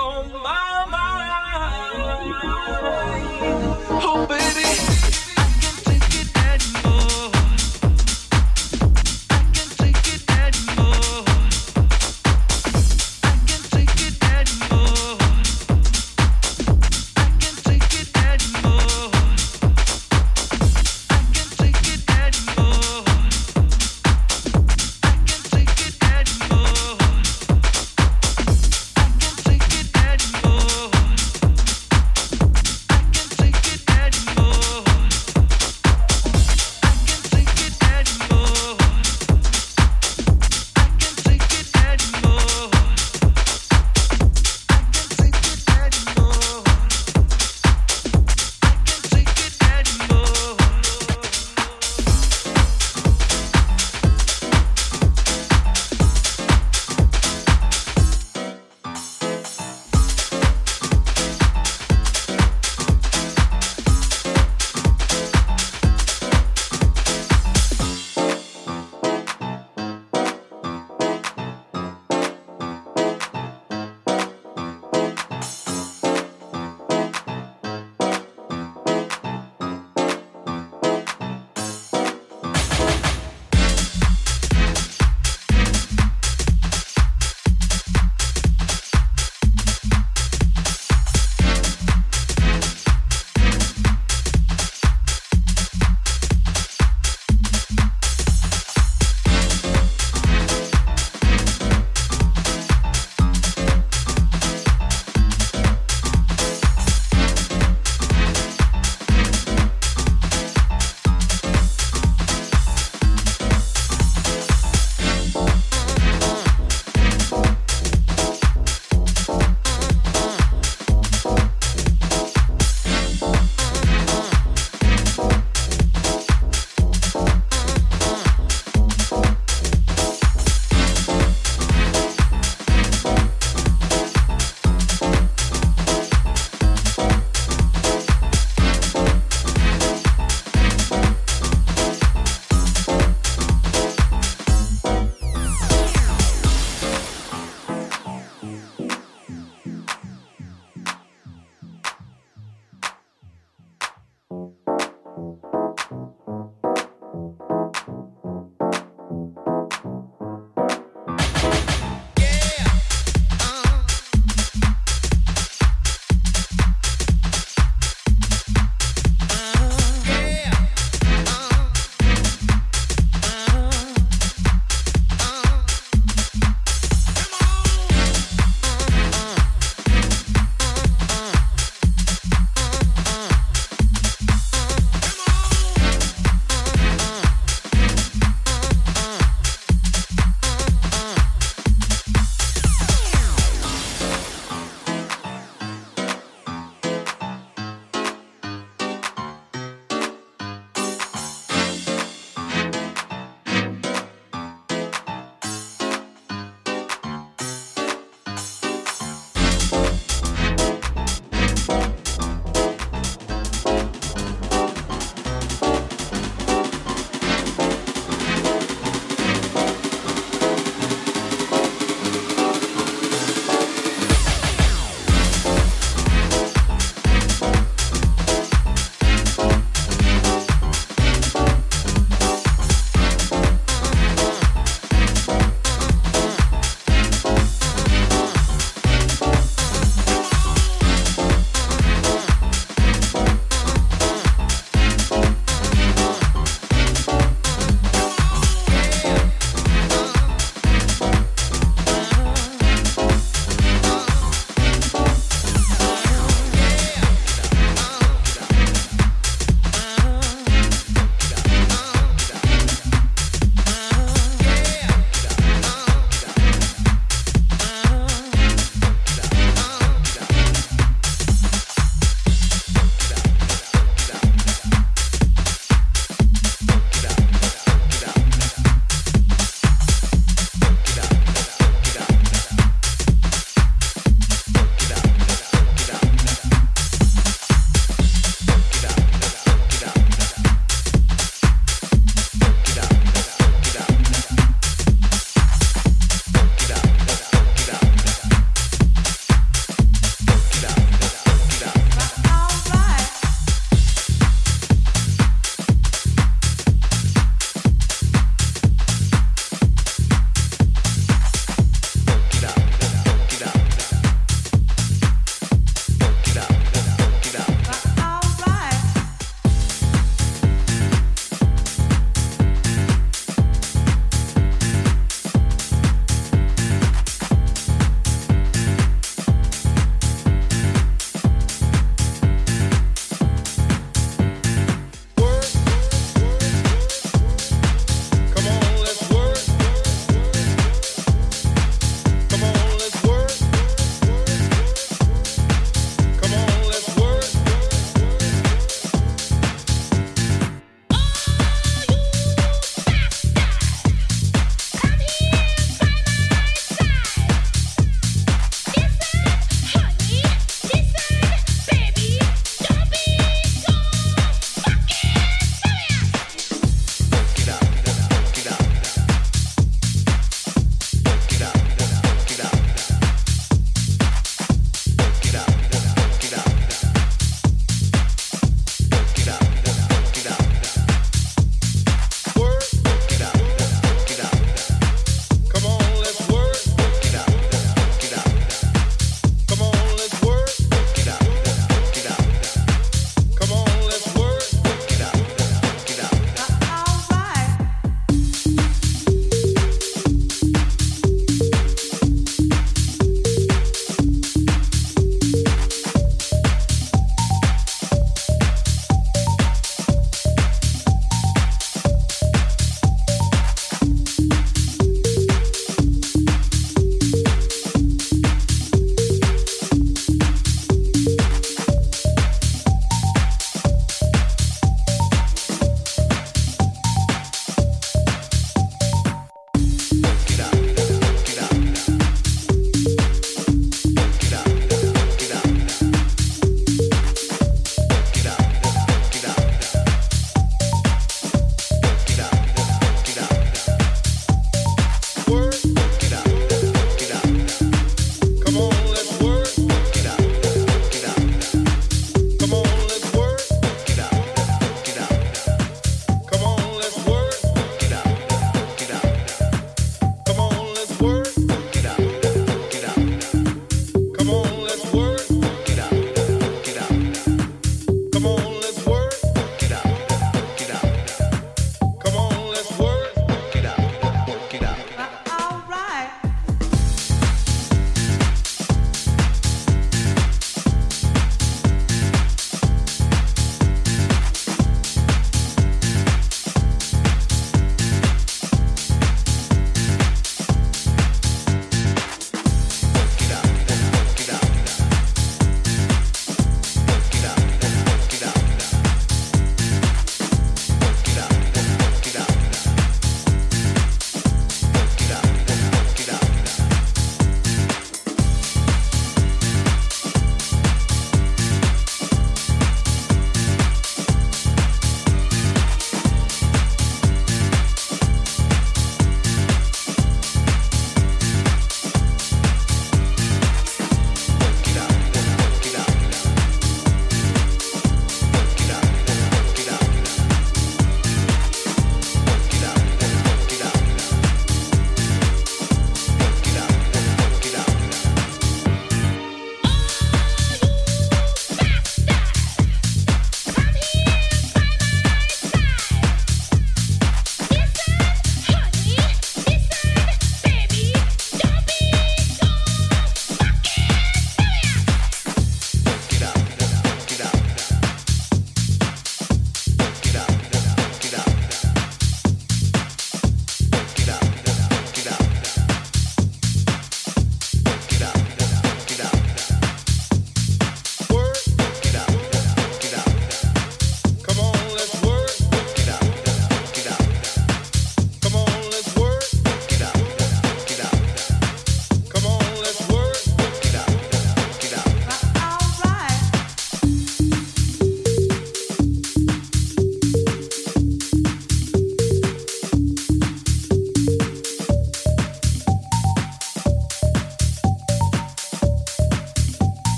on my mind. Oh, baby.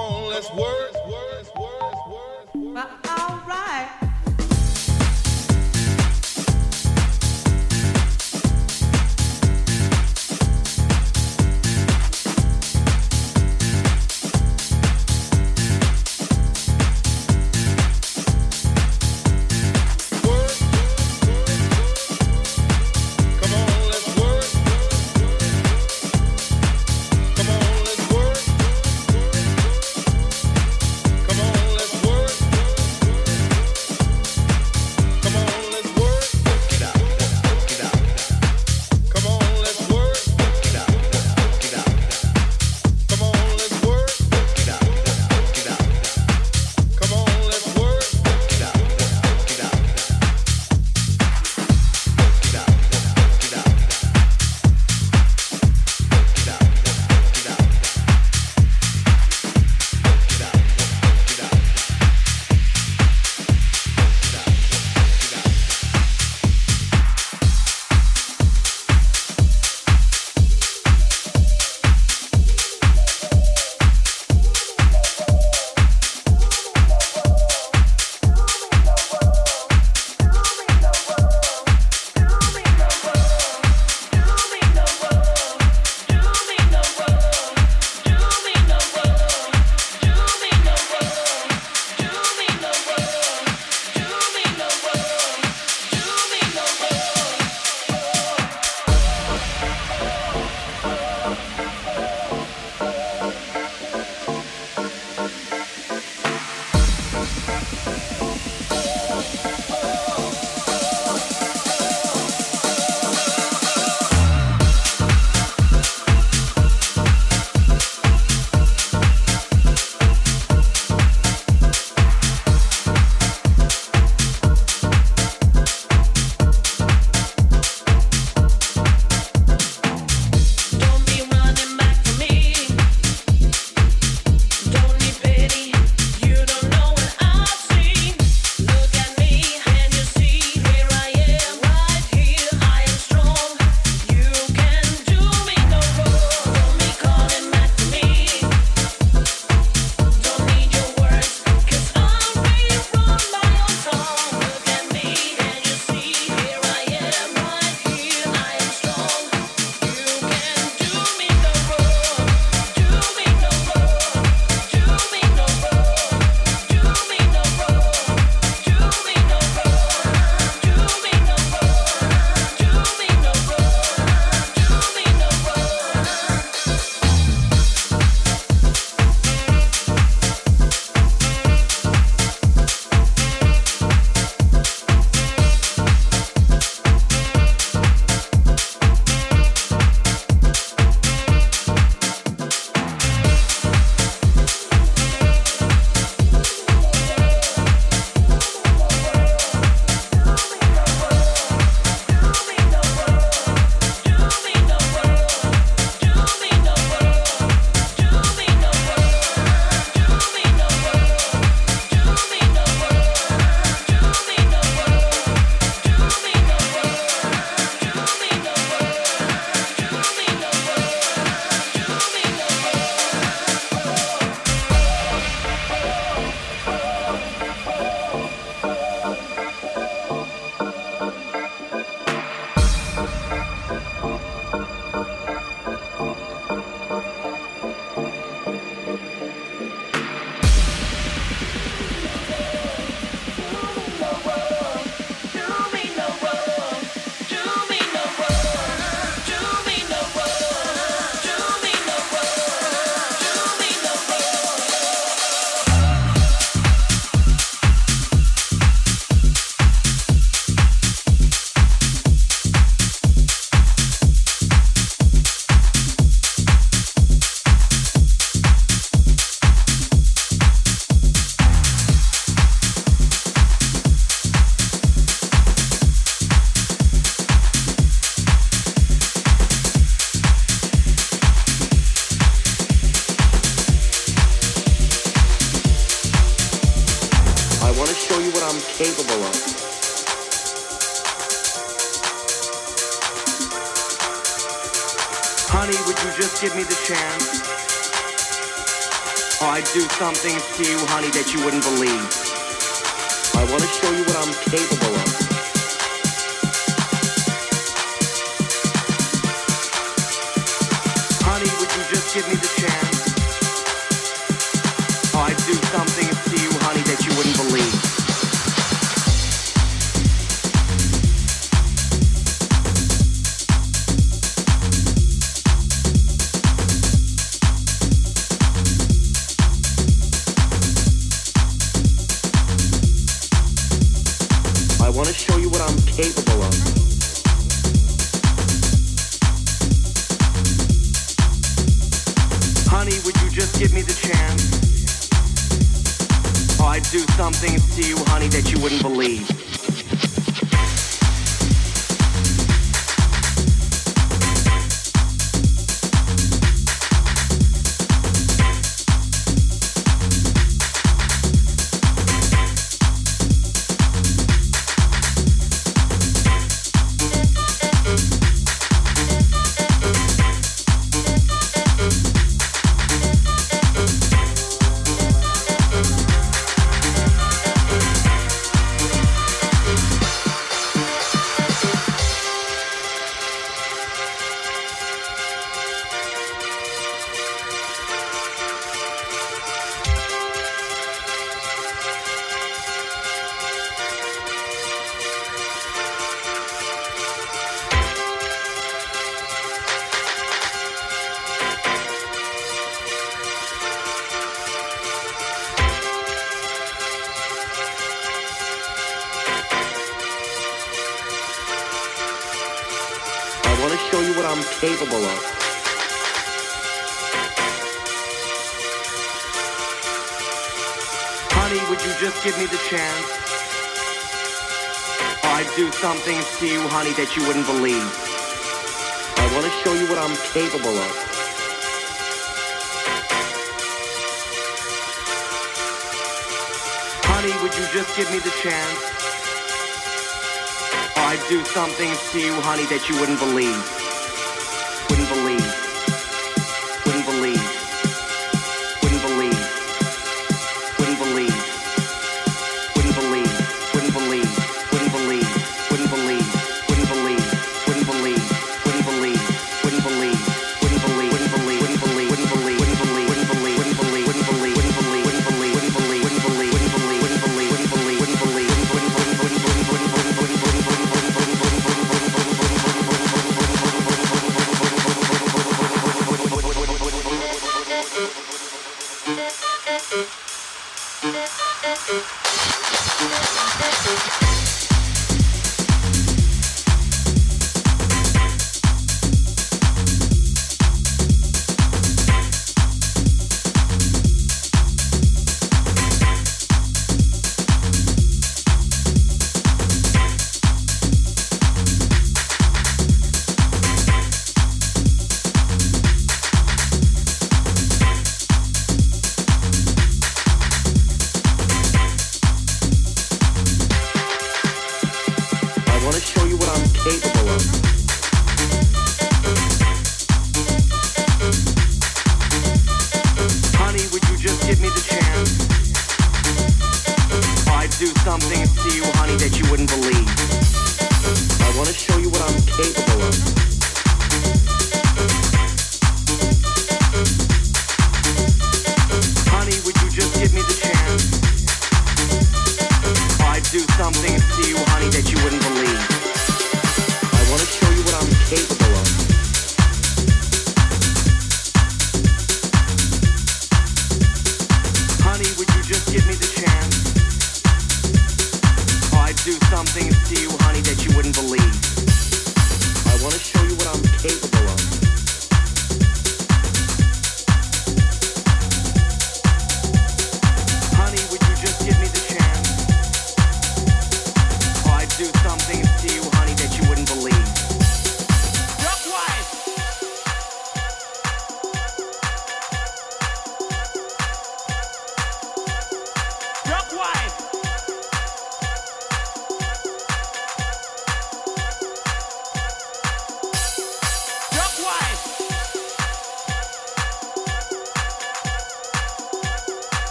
on, let's work. All right. Honey, would you just give me the chance? Oh, I'd do some things to you, honey, that you wouldn't believe. I want to show you what I'm capable of. Honey, would you just give me the chance? Oh, I'd do some things to you, honey, that you wouldn't believe. Capable of. Honey, would you just give me the chance? Oh, I'd do some things to you, honey, that you wouldn't believe. Capable of. Honey, would you just give me the chance? Oh, I'd do some things to you, honey, that you wouldn't believe. I want to show you what I'm capable of. Honey, would you just give me the chance? Oh, I'd do some things to you, honey, that you wouldn't believe.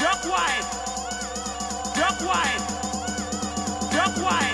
Duck wide.